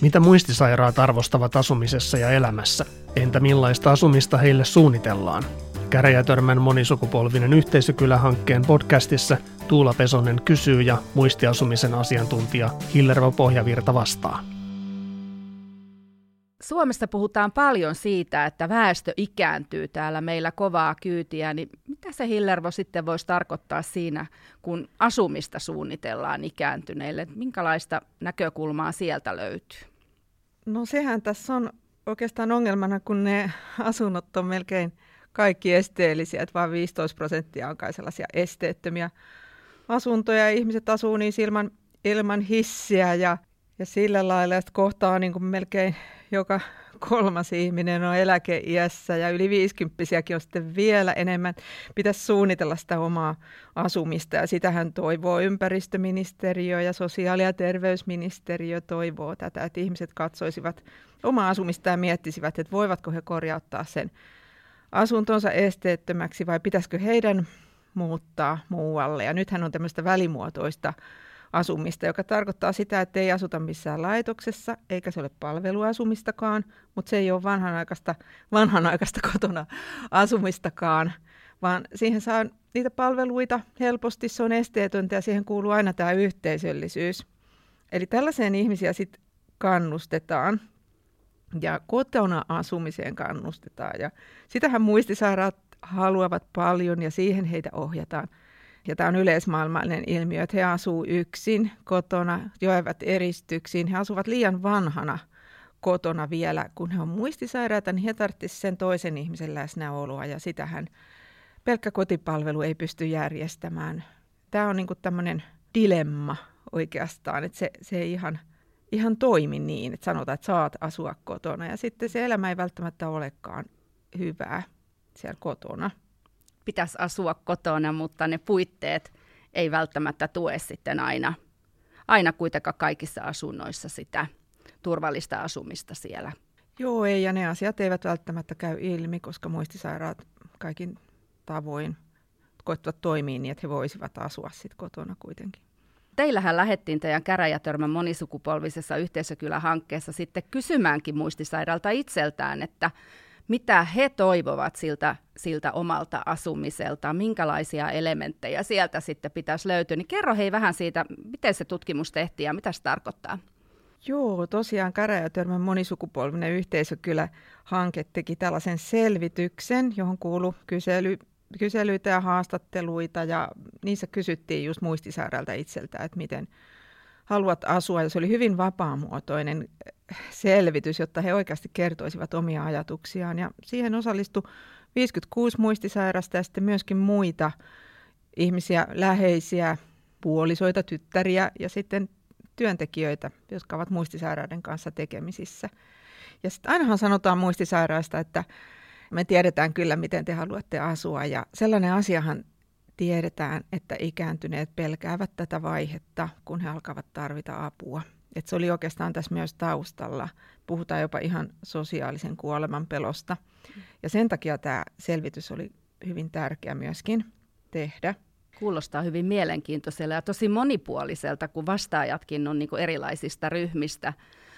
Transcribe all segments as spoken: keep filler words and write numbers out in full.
Mitä muistisairaat arvostavat asumisessa ja elämässä? Entä millaista asumista heille suunnitellaan? Käräjätörmän monisukupolvinen yhteisökylähankkeen podcastissa Tuula Pesonen kysyy ja muistiasumisen asiantuntija Hillevi Pohjavirta vastaa. Suomessa puhutaan paljon siitä, että väestö ikääntyy täällä meillä kovaa kyytiä, niin mitä se Hillervo sitten voisi tarkoittaa siinä, kun asumista suunnitellaan ikääntyneille? Minkälaista näkökulmaa sieltä löytyy? No sehän tässä on oikeastaan ongelmana, kun ne asunnot on melkein kaikki esteellisiä, että vain viisitoista prosenttia on kai sellaisia esteettömiä asuntoja. Ihmiset asuu niissä ilman, ilman hissiä ja Ja sillä lailla, että kohtaa niin kuin melkein joka kolmas ihminen on eläkeiässä ja yli viisikymppisiäkin on sitten vielä enemmän. Pitäisi suunnitella sitä omaa asumista ja sitähän toivoo ympäristöministeriö ja sosiaali- ja terveysministeriö toivoo tätä, että ihmiset katsoisivat omaa asumista ja miettisivät, että voivatko he korjauttaa sen asuntonsa esteettömäksi vai pitäisikö heidän muuttaa muualle. Ja nythän on tämmöistä välimuotoista asumista, joka tarkoittaa sitä, että ei asuta missään laitoksessa, eikä se ole palveluasumistakaan, mutta se ei ole vanhanaikaista, vanhanaikaista kotona asumistakaan, vaan siihen saa niitä palveluita helposti, se on esteetöntä ja siihen kuuluu aina tämä yhteisöllisyys. Eli tällaiseen ihmisiä sitten kannustetaan ja kotona asumiseen kannustetaan ja sitähän muistisairaat haluavat paljon ja siihen heitä ohjataan. Ja tämä on yleismaailmallinen ilmiö, että he asuvat yksin kotona, joevat eristyksiin. He asuvat liian vanhana kotona vielä. Kun he on muistisairaita, niin he tarvitsisivat sen toisen ihmisen läsnäoloa. Ja sitähän pelkkä kotipalvelu ei pysty järjestämään. Tämä on niin kuin tämmöinen dilemma oikeastaan, että se, se ei ihan, ihan toimi niin, että sanotaan, että saat asua kotona. Ja sitten se elämä ei välttämättä olekaan hyvää siellä kotona. Pitäisi asua kotona, mutta ne puitteet ei välttämättä tue sitten aina, aina kuitenkaan kaikissa asunnoissa sitä turvallista asumista siellä. Joo, ei, ja ne asiat eivät välttämättä käy ilmi, koska muistisairaat kaikin tavoin koettavat toimia niin, että he voisivat asua sitten kotona kuitenkin. Teillähän lähdettiin teidän Käräjätörmän monisukupolvisessa yhteisökylähankkeessa sitten kysymäänkin muistisairaalta itseltään, että mitä he toivovat siltä, siltä omalta asumiselta, minkälaisia elementtejä sieltä sitten pitäisi löytyä. Niin kerro hei vähän siitä, miten se tutkimus tehtiin ja mitä se tarkoittaa. Joo, tosiaan Käräjätörmän monisukupolvinen yhteisökylä-hanke teki tällaisen selvityksen, johon kuului kysely, kyselyitä ja haastatteluita. Ja niissä kysyttiin just muistisairaalta itseltä, että miten haluat asua, ja se oli hyvin vapaamuotoinen selvitys, jotta he oikeasti kertoisivat omia ajatuksiaan. Ja siihen osallistui viisikymmentäkuusi muistisairasta ja sitten myöskin muita ihmisiä, läheisiä, puolisoita, tyttäriä ja sitten työntekijöitä, jotka ovat muistisairaiden kanssa tekemisissä. Ja sitten ainahan sanotaan muistisairaista, että me tiedetään kyllä, miten te haluatte asua. Ja sellainen asiahan tiedetään, että ikääntyneet pelkäävät tätä vaihetta, kun he alkavat tarvita apua. Et se oli oikeastaan tässä myös taustalla. Puhutaan jopa ihan sosiaalisen kuoleman pelosta. Ja sen takia tämä selvitys oli hyvin tärkeä myöskin tehdä. Kuulostaa hyvin mielenkiintoisella ja tosi monipuoliselta, kun vastaajatkin on niin kuin erilaisista ryhmistä,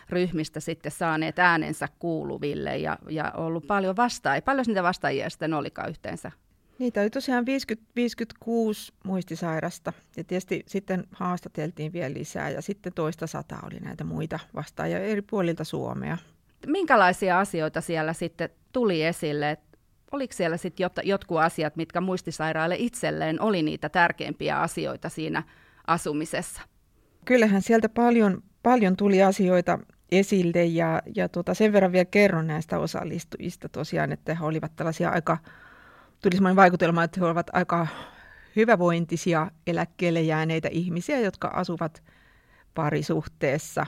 ryhmistä sitten saaneet äänensä kuuluville ja, ja ollut paljon vastaajia. Paljon niitä vastaajia sitten olikaan yhteensä? Niitä oli tosiaan viisikymmentä, viisikymmentäkuusi muistisairasta ja tietysti sitten haastateltiin vielä lisää ja sitten toista sataa oli näitä muita vastaajia eri puolilta Suomea. Minkälaisia asioita siellä sitten tuli esille? Oliko siellä sitten jotkut asiat, mitkä muistisairaalle itselleen oli niitä tärkeimpiä asioita siinä asumisessa? Kyllähän sieltä paljon, paljon tuli asioita esille ja, ja tuota, sen verran vielä kerron näistä osallistujista tosiaan, että he olivat tällaisia aika... Tuli sellainen vaikutelma, että he ovat aika hyvävointisia eläkkeelle jääneitä ihmisiä, jotka asuvat parisuhteessa.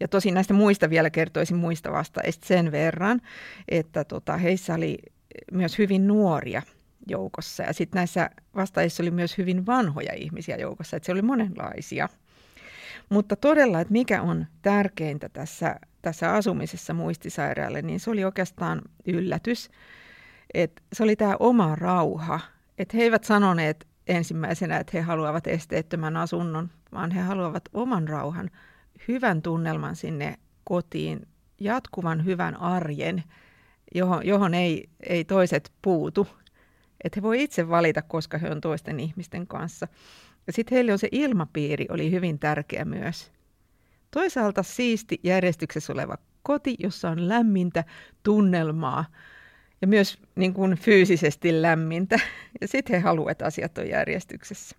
Ja tosin näistä muista vielä kertoisin muista vastaajista sen verran, että tota, heissä oli myös hyvin nuoria joukossa. Ja sitten näissä vastaajissa oli myös hyvin vanhoja ihmisiä joukossa, että se oli monenlaisia. Mutta todella, että mikä on tärkeintä tässä, tässä asumisessa muistisairaalle, niin se oli oikeastaan yllätys. Et se oli tämä oma rauha. Et he eivät sanoneet ensimmäisenä, että he haluavat esteettömän asunnon, vaan he haluavat oman rauhan, hyvän tunnelman sinne kotiin jatkuvan hyvän arjen, johon, johon ei, ei toiset puutu. Että he voi itse valita, koska he on toisten ihmisten kanssa. Ja sitten heille on se ilmapiiri oli hyvin tärkeä myös. Toisaalta siisti järjestyksessä oleva koti, jossa on lämmintä tunnelmaa ja myös niin kuin fyysisesti lämmintä. Ja sitten he haluavat, että asiat on järjestyksessä.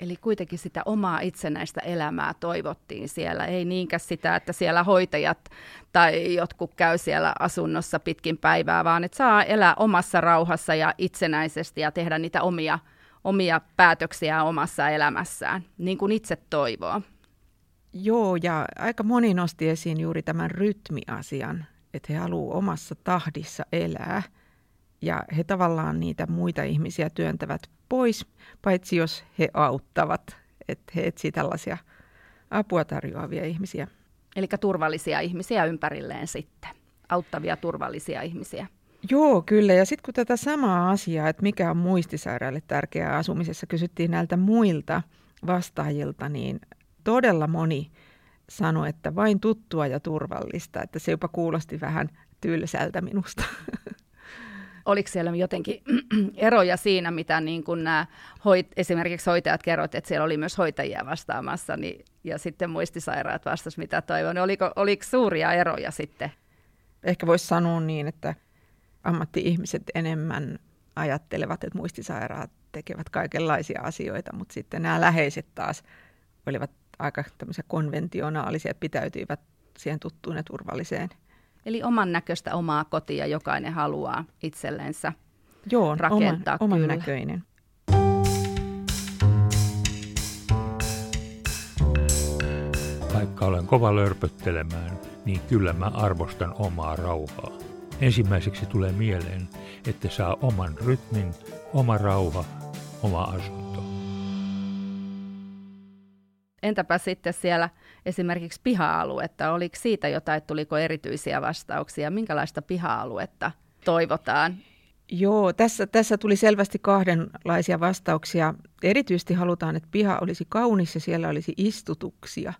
Eli kuitenkin sitä omaa itsenäistä elämää toivottiin siellä. Ei niinkään sitä, että siellä hoitajat tai jotkut käy siellä asunnossa pitkin päivää, vaan että saa elää omassa rauhassa ja itsenäisesti ja tehdä niitä omia, omia päätöksiä omassa elämässään, niin kuin itse toivoo. Joo, ja aika moni nosti esiin juuri tämän rytmiasian, että he haluavat omassa tahdissa elää. Ja he tavallaan niitä muita ihmisiä työntävät pois, paitsi jos he auttavat, että he etsivät tällaisia apua tarjoavia ihmisiä. Eli turvallisia ihmisiä ympärilleen sitten, auttavia turvallisia ihmisiä. Joo, kyllä. Ja sitten kun tätä samaa asiaa, että mikä on muistisairaalle tärkeää asumisessa, kysyttiin näiltä muilta vastaajilta, niin todella moni sanoi, että vain tuttua ja turvallista, että se jopa kuulosti vähän tylsältä minusta. Oliko siellä jotenkin eroja siinä, mitä niin kuin nämä hoit, esimerkiksi hoitajat kerroivat, että siellä oli myös hoitajia vastaamassa, niin, ja sitten muistisairaat vastasivat, mitä toivon. Oliko, oliko suuria eroja sitten? Ehkä voisi sanoa niin, että ammatti-ihmiset enemmän ajattelevat, että muistisairaat tekevät kaikenlaisia asioita, mutta sitten nämä läheiset taas olivat aika tämmöisiä konventionaalisia, pitäytyivät siihen tuttuun ja turvalliseen. Eli oman näköistä omaa kotia jokainen haluaa itsellensä Joo, rakentaa. Oman, oman näköinen. Vaikka olen kova lörpöttelemään, niin kyllä mä arvostan omaa rauhaa. Ensimmäiseksi tulee mieleen, että saa oman rytmin, oma rauha, oma asunto. Entäpä sitten siellä esimerkiksi piha-aluetta? Oliko siitä jotain, tuliko erityisiä vastauksia? Minkälaista piha-aluetta toivotaan? Joo, tässä, tässä tuli selvästi kahdenlaisia vastauksia. Erityisesti halutaan, että piha olisi kaunis ja siellä olisi istutuksia.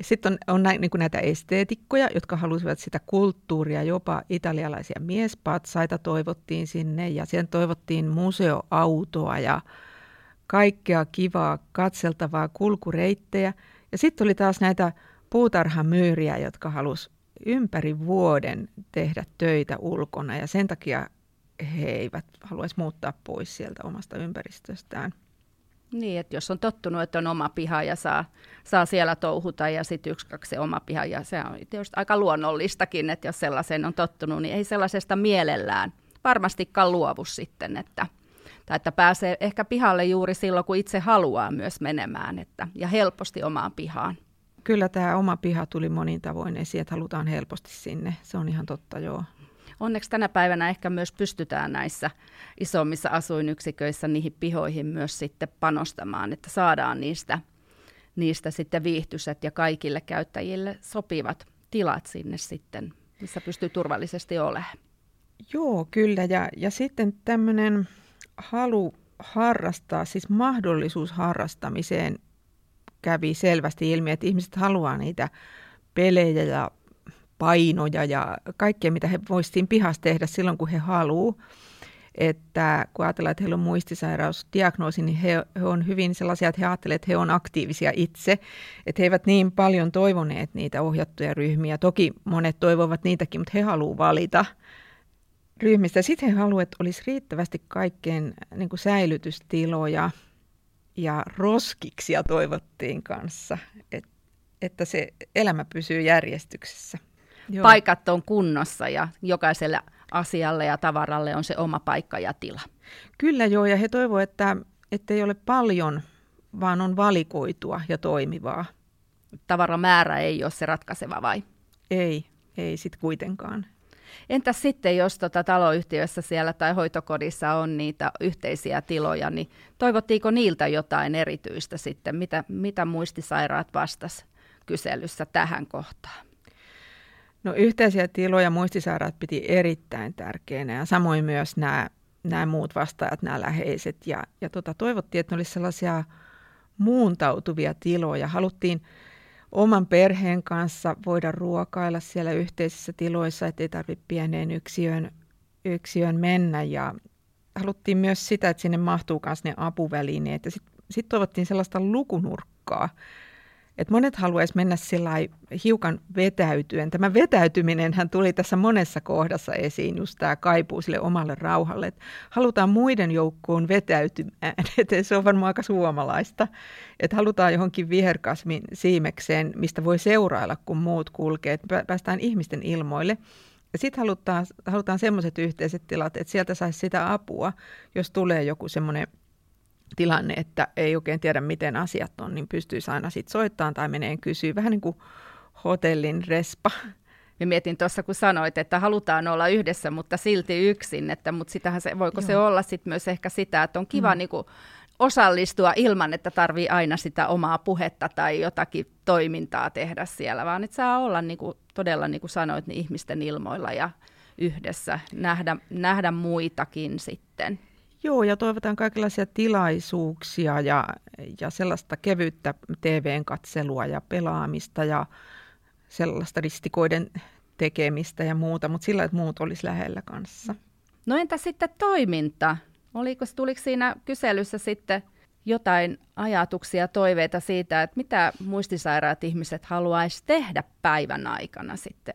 Sitten on, on näin, niin kuin näitä esteetikkoja, jotka halusivat sitä kulttuuria, jopa italialaisia miespatsaita toivottiin sinne ja sen toivottiin museoautoa ja kaikkea kivaa, katseltavaa, kulkureittejä. Ja sitten oli taas näitä puutarhamyyriä, jotka halusi ympäri vuoden tehdä töitä ulkona. Ja sen takia he eivät haluaisi muuttaa pois sieltä omasta ympäristöstään. Niin, että jos on tottunut, että on oma piha ja saa, saa siellä touhuta ja sitten yksi, kaksi se oma piha. Ja se on tietysti aika luonnollistakin, että jos sellaiseen on tottunut, niin ei sellaisesta mielellään varmastikaan luovu sitten, että... Tai että pääsee ehkä pihalle juuri silloin, kun itse haluaa myös menemään että, ja helposti omaan pihaan. Kyllä tämä oma piha tuli monin tavoin esiin, että halutaan helposti sinne. Se on ihan totta, joo. Onneksi tänä päivänä ehkä myös pystytään näissä isommissa asuinyksiköissä niihin pihoihin myös sitten panostamaan, että saadaan niistä, niistä sitten viihtyiset ja kaikille käyttäjille sopivat tilat sinne sitten, missä pystyy turvallisesti olemaan. Joo, kyllä. Ja, ja sitten tämmöinen... Halu harrastaa, siis mahdollisuus harrastamiseen kävi selvästi ilmi, että ihmiset haluaa niitä pelejä ja painoja ja kaikkea, mitä he voisivat pihassa tehdä silloin, kun he haluaa. Että kun ajatellaan, että heillä on muistisairausdiagnoosi, niin he, he on hyvin sellaisia, että he ajattelevat, että he on aktiivisia itse. Että he eivät niin paljon toivoneet niitä ohjattuja ryhmiä. Toki monet toivovat niitäkin, mutta he haluavat valita. Ryhmistä. Sitten he haluavat, että olisi riittävästi kaikkeen niin kuin säilytystiloja ja roskiksia toivottiin kanssa, et, että se elämä pysyy järjestyksessä. Joo. Paikat on kunnossa ja jokaiselle asialle ja tavaralle on se oma paikka ja tila. Kyllä joo, ja he toivovat, että ettei ole paljon, vaan on valikoitua ja toimivaa. Tavaramäärä ei ole se ratkaiseva vai? Ei, ei sitten kuitenkaan. Entä sitten, jos tota taloyhtiössä siellä tai hoitokodissa on niitä yhteisiä tiloja, niin toivottiinko niiltä jotain erityistä sitten? Mitä, mitä muistisairaat vastas kyselyssä tähän kohtaan? No yhteisiä tiloja muistisairaat piti erittäin tärkeänä ja samoin myös nämä, nämä muut vastaajat, nämä läheiset. Ja, ja tota, toivottiin, että ne olisivat sellaisia muuntautuvia tiloja. Haluttiin... oman perheen kanssa voida ruokailla siellä yhteisissä tiloissa, ettei tarvitse pieneen yksiöön, yksiöön mennä. Ja haluttiin myös sitä, että sinne mahtuu myös ne apuvälineet. Sitten sit toivottiin sellaista lukunurkkaa. Et monet haluaisi mennä hiukan vetäytyen. Tämä vetäytyminenhän tuli tässä monessa kohdassa esiin, just tämä kaipuu sille omalle rauhalle. Et halutaan muiden joukkoon vetäytymään, ettei se on varmaan aika suomalaista. Et halutaan johonkin viherkasvin siimekseen, mistä voi seurailla, kun muut kulkee. Et päästään ihmisten ilmoille. Ja sitten halutaan, halutaan sellaiset yhteiset tilat, että sieltä saisi sitä apua, jos tulee joku semmoinen tilanne, että ei oikein tiedä, miten asiat on, niin pystyisi aina sitten soittamaan tai meneen kysyä. Vähän niin kuin hotellin respa. Mä mietin tuossa, kun sanoit, että halutaan olla yhdessä, mutta silti yksin. Että, mutta sitähän se, voiko Joo. se olla sitten myös ehkä sitä, että on kiva mm. niin kuin osallistua ilman, että tarvii aina sitä omaa puhetta tai jotakin toimintaa tehdä siellä, vaan että saa olla niin kuin, todella, niin kuin sanoit, niin ihmisten ilmoilla ja yhdessä nähdä, nähdä muitakin sitten. Joo, ja toivotaan kaikenlaisia tilaisuuksia ja, ja sellaista kevyttä T V:n katselua ja pelaamista ja sellaista ristikoiden tekemistä ja muuta, mutta sillä, että muut olisi lähellä kanssa. No entä sitten toiminta? Oliko, tuliko siinä kyselyssä sitten jotain ajatuksia, toiveita siitä, että mitä muistisairaat ihmiset haluaisi tehdä päivän aikana sitten?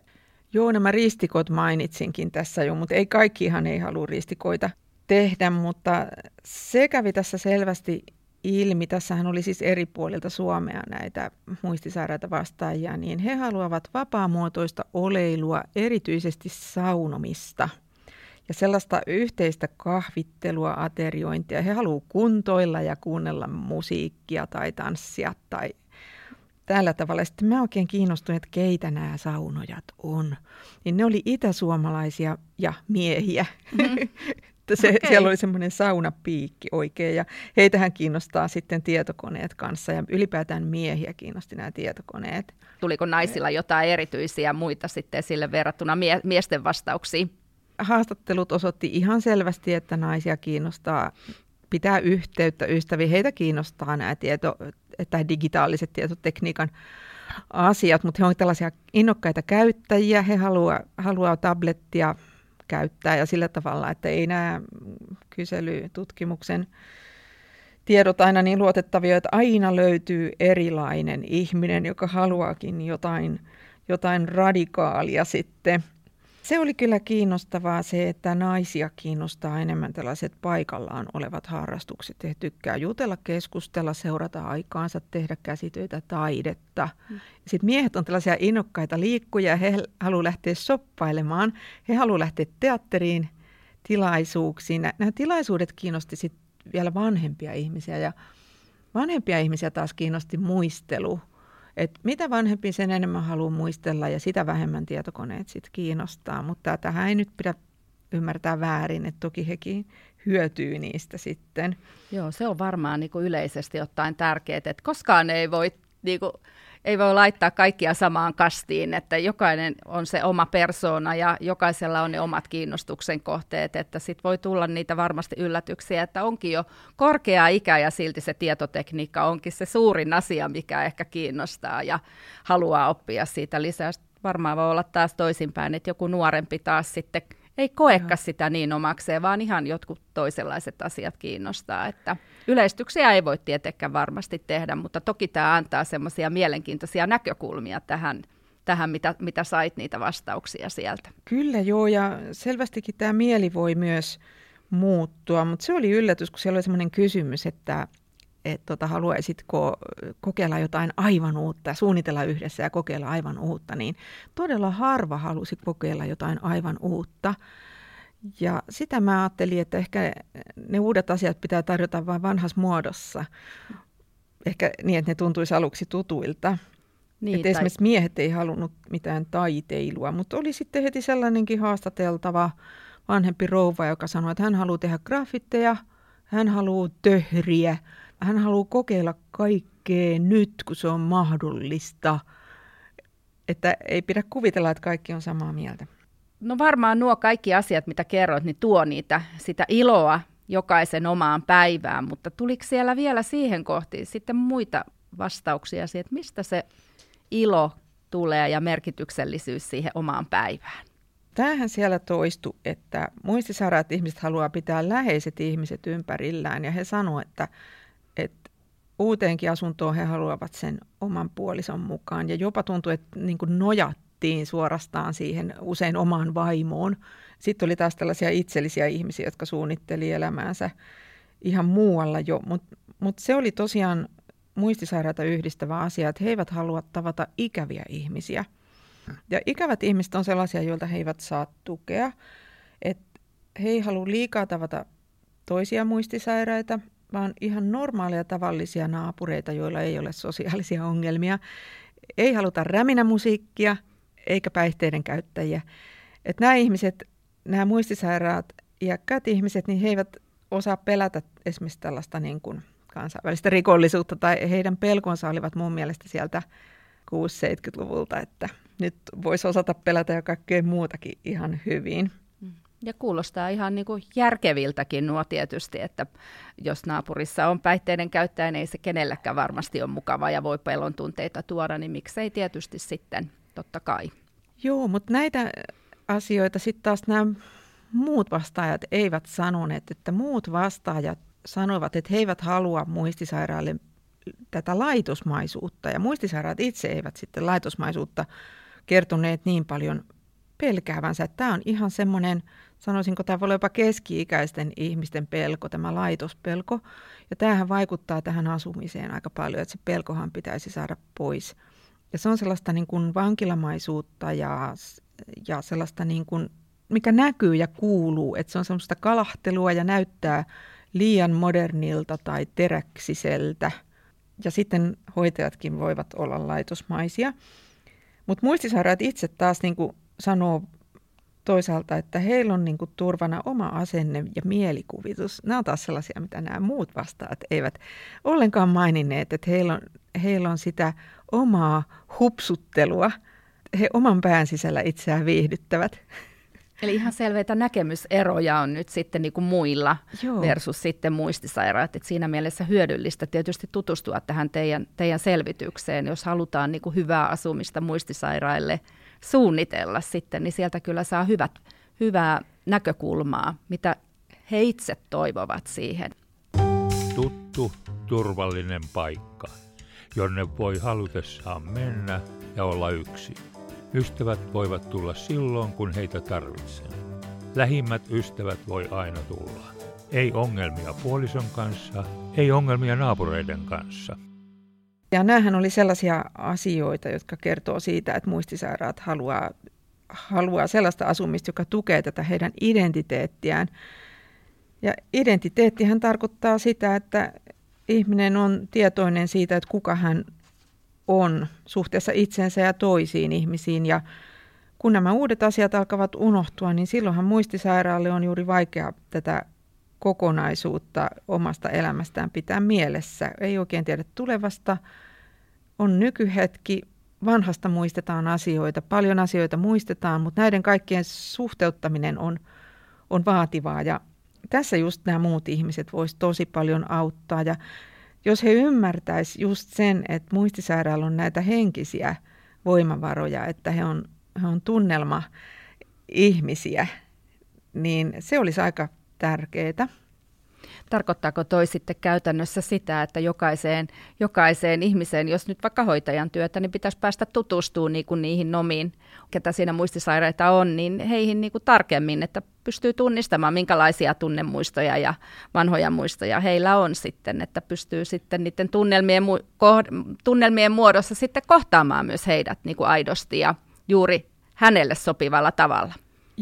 Joo, nämä ristikot mainitsinkin tässä jo, mutta ei kaikkihan ei halua ristikoita tehdä, mutta se kävi tässä selvästi ilmi. Tässähän oli siis eri puolilta Suomea näitä muistisairaita vastaajia, niin he haluavat vapaamuotoista oleilua, erityisesti saunomista ja sellaista yhteistä kahvittelua, ateriointia. He haluavat kuntoilla ja kuunnella musiikkia tai tanssia tai tällä tavalla. Sitten mä oikein kiinnostuin, että keitä nämä saunojat on. Niin ne oli itäsuomalaisia ja miehiä. Mm-hmm. Se, okay. Siellä oli semmoinen saunapiikki oikein, ja heitähän kiinnostaa sitten tietokoneet kanssa, ja ylipäätään miehiä kiinnosti nämä tietokoneet. Tuliko naisilla jotain erityisiä muita sitten sille verrattuna mie- miesten vastauksiin? Haastattelut osoitti ihan selvästi, että naisia kiinnostaa pitää yhteyttä ystäviin. Heitä kiinnostaa nämä tieto, tai digitaaliset tietotekniikan asiat, mutta he ovat tällaisia innokkaita käyttäjiä, he haluaa, haluaa tablettia käyttää ja sillä tavalla, että ei nämä kyselytutkimuksen tiedot aina niin luotettavia, että aina löytyy erilainen ihminen, joka haluaakin jotain, jotain radikaalia sitten. Se oli kyllä kiinnostavaa se, että naisia kiinnostaa enemmän tällaiset paikallaan olevat harrastukset. He tykkää jutella, keskustella, seurata aikaansa, tehdä käsitöitä, taidetta. Mm. Sitten miehet on tällaisia innokkaita liikkujia, he haluavat lähteä shoppailemaan, he haluavat lähteä teatteriin, tilaisuuksiin. Nämä tilaisuudet kiinnosti sitten vielä vanhempia ihmisiä, ja vanhempia ihmisiä taas kiinnosti muistelu. Et mitä vanhempi, sen enemmän haluaa muistella ja sitä vähemmän tietokoneet sit kiinnostaa, mutta tähän ei nyt pidä ymmärtää väärin, että toki hekin hyötyy niistä sitten. Joo, se on varmaan niinku yleisesti ottaen tärkeää, että koskaan ei voi, niinku, ei voi laittaa kaikkia samaan kastiin, että jokainen on se oma persoona ja jokaisella on ne omat kiinnostuksen kohteet, että sit voi tulla niitä varmasti yllätyksiä, että onkin jo korkea ikä ja silti se tietotekniikka onkin se suurin asia, mikä ehkä kiinnostaa ja haluaa oppia siitä lisää. Varmaan voi olla taas toisinpäin, että joku nuorempi taas sitten ei koekaan sitä niin omakseen, vaan ihan jotkut toisenlaiset asiat kiinnostaa. Että yleistyksiä ei voi tietenkään varmasti tehdä, mutta toki tämä antaa semmoisia mielenkiintoisia näkökulmia tähän, tähän mitä, mitä sait niitä vastauksia sieltä. Kyllä joo, ja selvästikin tämä mieli voi myös muuttua, mutta se oli yllätys, kun siellä oli semmoinen kysymys, että et, tota, haluaisitko kokeilla jotain aivan uutta, suunnitella yhdessä ja kokeilla aivan uutta, niin todella harva halusi kokeilla jotain aivan uutta. Ja sitä mä ajattelin, että ehkä ne uudet asiat pitää tarjota vain vanhassa muodossa. Ehkä niin, että ne tuntuisi aluksi tutuilta. Niin, että tai esimerkiksi miehet ei halunnut mitään taiteilua, mutta oli sitten heti sellainenkin haastateltava vanhempi rouva, joka sanoi, että hän haluaa tehdä graffitteja, hän haluaa töhriä, hän haluaa kokeilla kaikkea nyt, kun se on mahdollista. Että ei pidä kuvitella, että kaikki on samaa mieltä. No varmaan nuo kaikki asiat, mitä kerroit, niin tuo niitä, sitä iloa jokaisen omaan päivään, mutta tuliko siellä vielä siihen kohti sitten muita vastauksia siihen, että mistä se ilo tulee ja merkityksellisyys siihen omaan päivään. Tämähän siellä toistui, että muistisairaat ihmiset haluaa pitää läheiset ihmiset ympärillään ja he sanovat, että, että uuteenkin asuntoon he haluavat sen oman puolison mukaan ja jopa tuntuu, että niin kuin nojattiin suorastaan siihen usein omaan vaimoon. Sitten oli taas tällaisia itsellisiä ihmisiä, jotka suunnitteli elämäänsä ihan muualla jo, mutta mut se oli tosiaan muistisairaita yhdistävä asia, että he eivät halua tavata ikäviä ihmisiä. Ja ikävät ihmiset on sellaisia, joilta he eivät saa tukea. Et he ei halua liikaa tavata toisia muistisairaita, vaan ihan normaaleja tavallisia naapureita, joilla ei ole sosiaalisia ongelmia. Ei haluta räminä musiikkia eikä päihteiden käyttäjiä. Et nämä ihmiset, nämä muistisairaat iäkkäät ihmiset, niin he eivät osaa pelätä esimerkiksi tällaista niin kuin kansainvälistä rikollisuutta, tai heidän pelkonsa olivat mun mielestä sieltä kuusikymmentäluvulta, että nyt voisi osata pelätä jo kaikkea muutakin ihan hyvin. Ja kuulostaa ihan niin kuin järkeviltäkin nuo tietysti, että jos naapurissa on päihteiden käyttäjä, niin ei se kenelläkään varmasti ole mukavaa ja voi pelon tunteita tuoda, niin miksei tietysti sitten, totta kai. Joo, mutta näitä asioita sitten taas nämä muut vastaajat eivät sanoneet, että muut vastaajat sanovat, että he eivät halua muistisairaalle tätä laitosmaisuutta ja muistisairaat itse eivät sitten laitosmaisuutta kertoneet niin paljon pelkäävänsä. Tämä on ihan semmoinen, sanoisinko tämä voi olla jopa keski-ikäisten ihmisten pelko, tämä laitospelko. Ja tämähän vaikuttaa tähän asumiseen aika paljon, että se pelkohan pitäisi saada pois. Ja se on sellaista niin kuin vankilamaisuutta ja, ja sellaista, niin kuin, mikä näkyy ja kuuluu, että se on semmoista kalahtelua ja näyttää liian modernilta tai teräksiseltä. Ja sitten hoitajatkin voivat olla laitosmaisia. Mutta muistisairaat itse taas niin kuin sanoo toisaalta, että heillä on niin kuin turvana oma asenne ja mielikuvitus. Nämä on taas sellaisia, mitä nämä muut vastaat eivät ollenkaan maininneet, että heillä on, heillä on sitä omaa hupsuttelua. He oman pään sisällä itseään viihdyttävät. Eli ihan selveitä näkemyseroja on nyt sitten niin kuin muilla Joo. versus sitten muistisairaat. Et siinä mielessä hyödyllistä tietysti tutustua tähän teidän, teidän selvitykseen. Jos halutaan niin kuin hyvää asumista muistisairaille suunnitella sitten, niin sieltä kyllä saa hyvät, hyvää näkökulmaa, mitä he itse toivovat siihen. Tuttu, turvallinen paikka, jonne voi halutessaan mennä ja olla yksin. Ystävät voivat tulla silloin, kun heitä tarvitsee. Lähimmät ystävät voi aina tulla. Ei ongelmia puolison kanssa, ei ongelmia naapureiden kanssa. Ja näähän oli sellaisia asioita, jotka kertoo siitä, että muistisairaat haluaa, haluaa sellaista asumista, joka tukee tätä heidän identiteettiään. Ja identiteettihän tarkoittaa sitä, että ihminen on tietoinen siitä, että kuka hän on suhteessa itsensä ja toisiin ihmisiin. Ja kun nämä uudet asiat alkavat unohtua, niin silloinhan muistisairaalle on juuri vaikea tätä kokonaisuutta omasta elämästään pitää mielessä. Ei oikein tiedä tulevasta. On nykyhetki. Vanhasta muistetaan asioita. Paljon asioita muistetaan, mutta näiden kaikkien suhteuttaminen on, on vaativaa. Ja tässä just nämä muut ihmiset voisi tosi paljon auttaa. Ja jos he ymmärtäisivät just sen, että muistisairaalla on näitä henkisiä voimavaroja, että he on, he on tunnelma-ihmisiä, niin se olisi aika tärkeää. Tarkoittaako toi sitten käytännössä sitä, että jokaiseen, jokaiseen ihmiseen, jos nyt vaikka hoitajan työtä, niin pitäisi päästä tutustumaan niin kuin niihin nomiin, ketä siinä muistisairaita on, niin heihin niin kuin tarkemmin, että pystyy tunnistamaan, minkälaisia tunnemuistoja ja vanhoja muistoja heillä on sitten, että pystyy sitten niiden tunnelmien, koh- tunnelmien muodossa sitten kohtaamaan myös heidät niin kuin aidosti ja juuri hänelle sopivalla tavalla.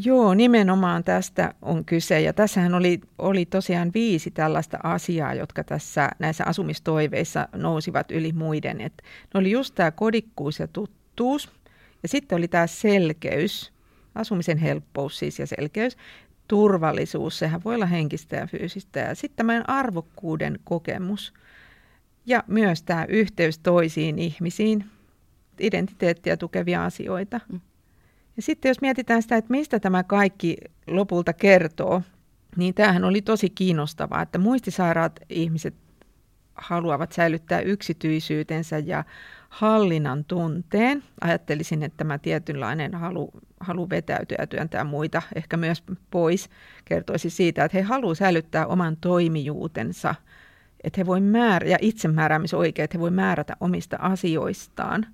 Joo, nimenomaan tästä on kyse. Ja tässähän oli, oli tosiaan viisi tällaista asiaa, jotka tässä näissä asumistoiveissa nousivat yli muiden. Et ne oli just tämä kodikkuus ja tuttuus. Ja sitten oli tämä selkeys, asumisen helppous siis ja selkeys. Turvallisuus, sehän voi olla henkistä ja fyysistä. Ja sitten tämän arvokkuuden kokemus. Ja myös tämä yhteys toisiin ihmisiin, identiteettiä tukevia asioita. Ja sitten jos mietitään sitä, että mistä tämä kaikki lopulta kertoo, niin tämähän oli tosi kiinnostavaa, että muistisairaat ihmiset haluavat säilyttää yksityisyytensä ja hallinnan tunteen. Ajattelisin, että tämä tietynlainen halu, halu vetäytyä ja työntää muita ehkä myös pois kertoisi siitä, että he haluavat säilyttää oman toimijuutensa. Että he voi määr- ja itsemääräämisoikeudet, he voi määrätä omista asioistaan.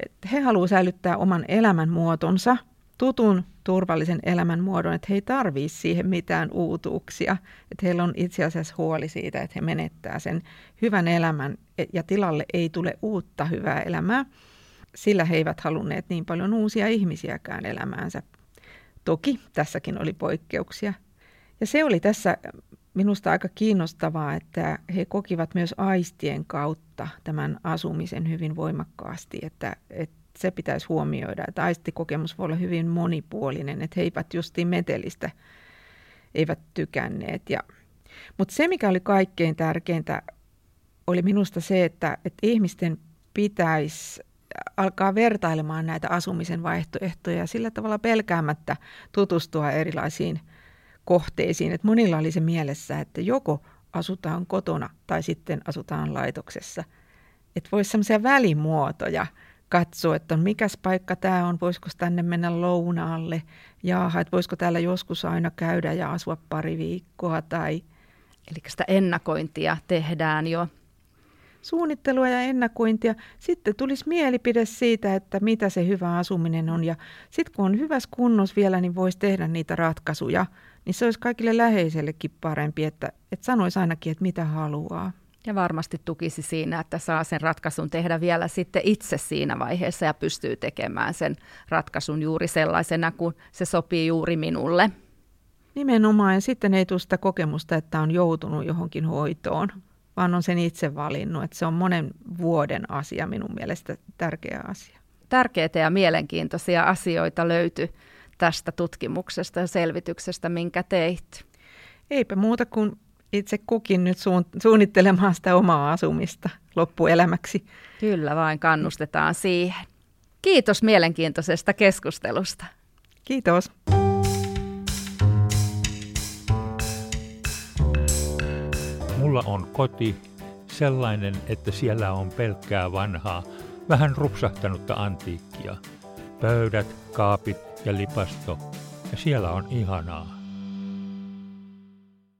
Että he haluavat säilyttää oman elämänmuotonsa, tutun turvallisen elämänmuodon, että he ei tarvitse siihen mitään uutuuksia. Että heillä on itse asiassa huoli siitä, että he menettää sen hyvän elämän ja tilalle ei tule uutta hyvää elämää, sillä he eivät halunneet niin paljon uusia ihmisiäkään elämäänsä. Toki tässäkin oli poikkeuksia. Ja se oli tässä minusta aika kiinnostavaa, että he kokivat myös aistien kautta tämän asumisen hyvin voimakkaasti, että, että se pitäisi huomioida, että aistikokemus voi olla hyvin monipuolinen, että he eivät justiin metelistä eivät tykänneet. Ja, mutta se, mikä oli kaikkein tärkeintä, oli minusta se, että, että ihmisten pitäisi alkaa vertailemaan näitä asumisen vaihtoehtoja sillä tavalla pelkäämättä tutustua erilaisiin kohteisiin. Että monilla oli se mielessä, että joko asutaan kotona tai sitten asutaan laitoksessa. Että voisi sellaisia välimuotoja katsoa, että on mikäs paikka tämä on, voisiko tänne mennä lounaalle, jaaha, että voisiko täällä joskus aina käydä ja asua pari viikkoa. Tai... Eli sitä ennakointia tehdään jo. Suunnittelua ja ennakointia. Sitten tulisi mielipide siitä, että mitä se hyvä asuminen on. Ja sitten kun on hyvässä kunnossa vielä, niin voisi tehdä niitä ratkaisuja. Niin se olisi kaikille läheisellekin parempi, että, että sanoisi ainakin, että mitä haluaa. Ja varmasti tukisi siinä, että saa sen ratkaisun tehdä vielä sitten itse siinä vaiheessa ja pystyy tekemään sen ratkaisun juuri sellaisena, kun se sopii juuri minulle. Nimenomaan. Ja sitten ei tule sitä kokemusta, että on joutunut johonkin hoitoon, vaan on sen itse valinnut. Että se on monen vuoden asia minun mielestä, tärkeä asia. Tärkeitä ja mielenkiintoisia asioita löytyi tästä tutkimuksesta ja selvityksestä, minkä teit. Eipä muuta kuin itse kukin nyt suunnittelemaan sitä omaa asumista loppuelämäksi. Kyllä vain, kannustetaan siihen. Kiitos mielenkiintoisesta keskustelusta. Kiitos. Mulla on koti sellainen, että siellä on pelkkää vanhaa, vähän rupsahtanutta antiikkia. Pöydät, kaapit ja lipasto. Ja siellä on ihanaa.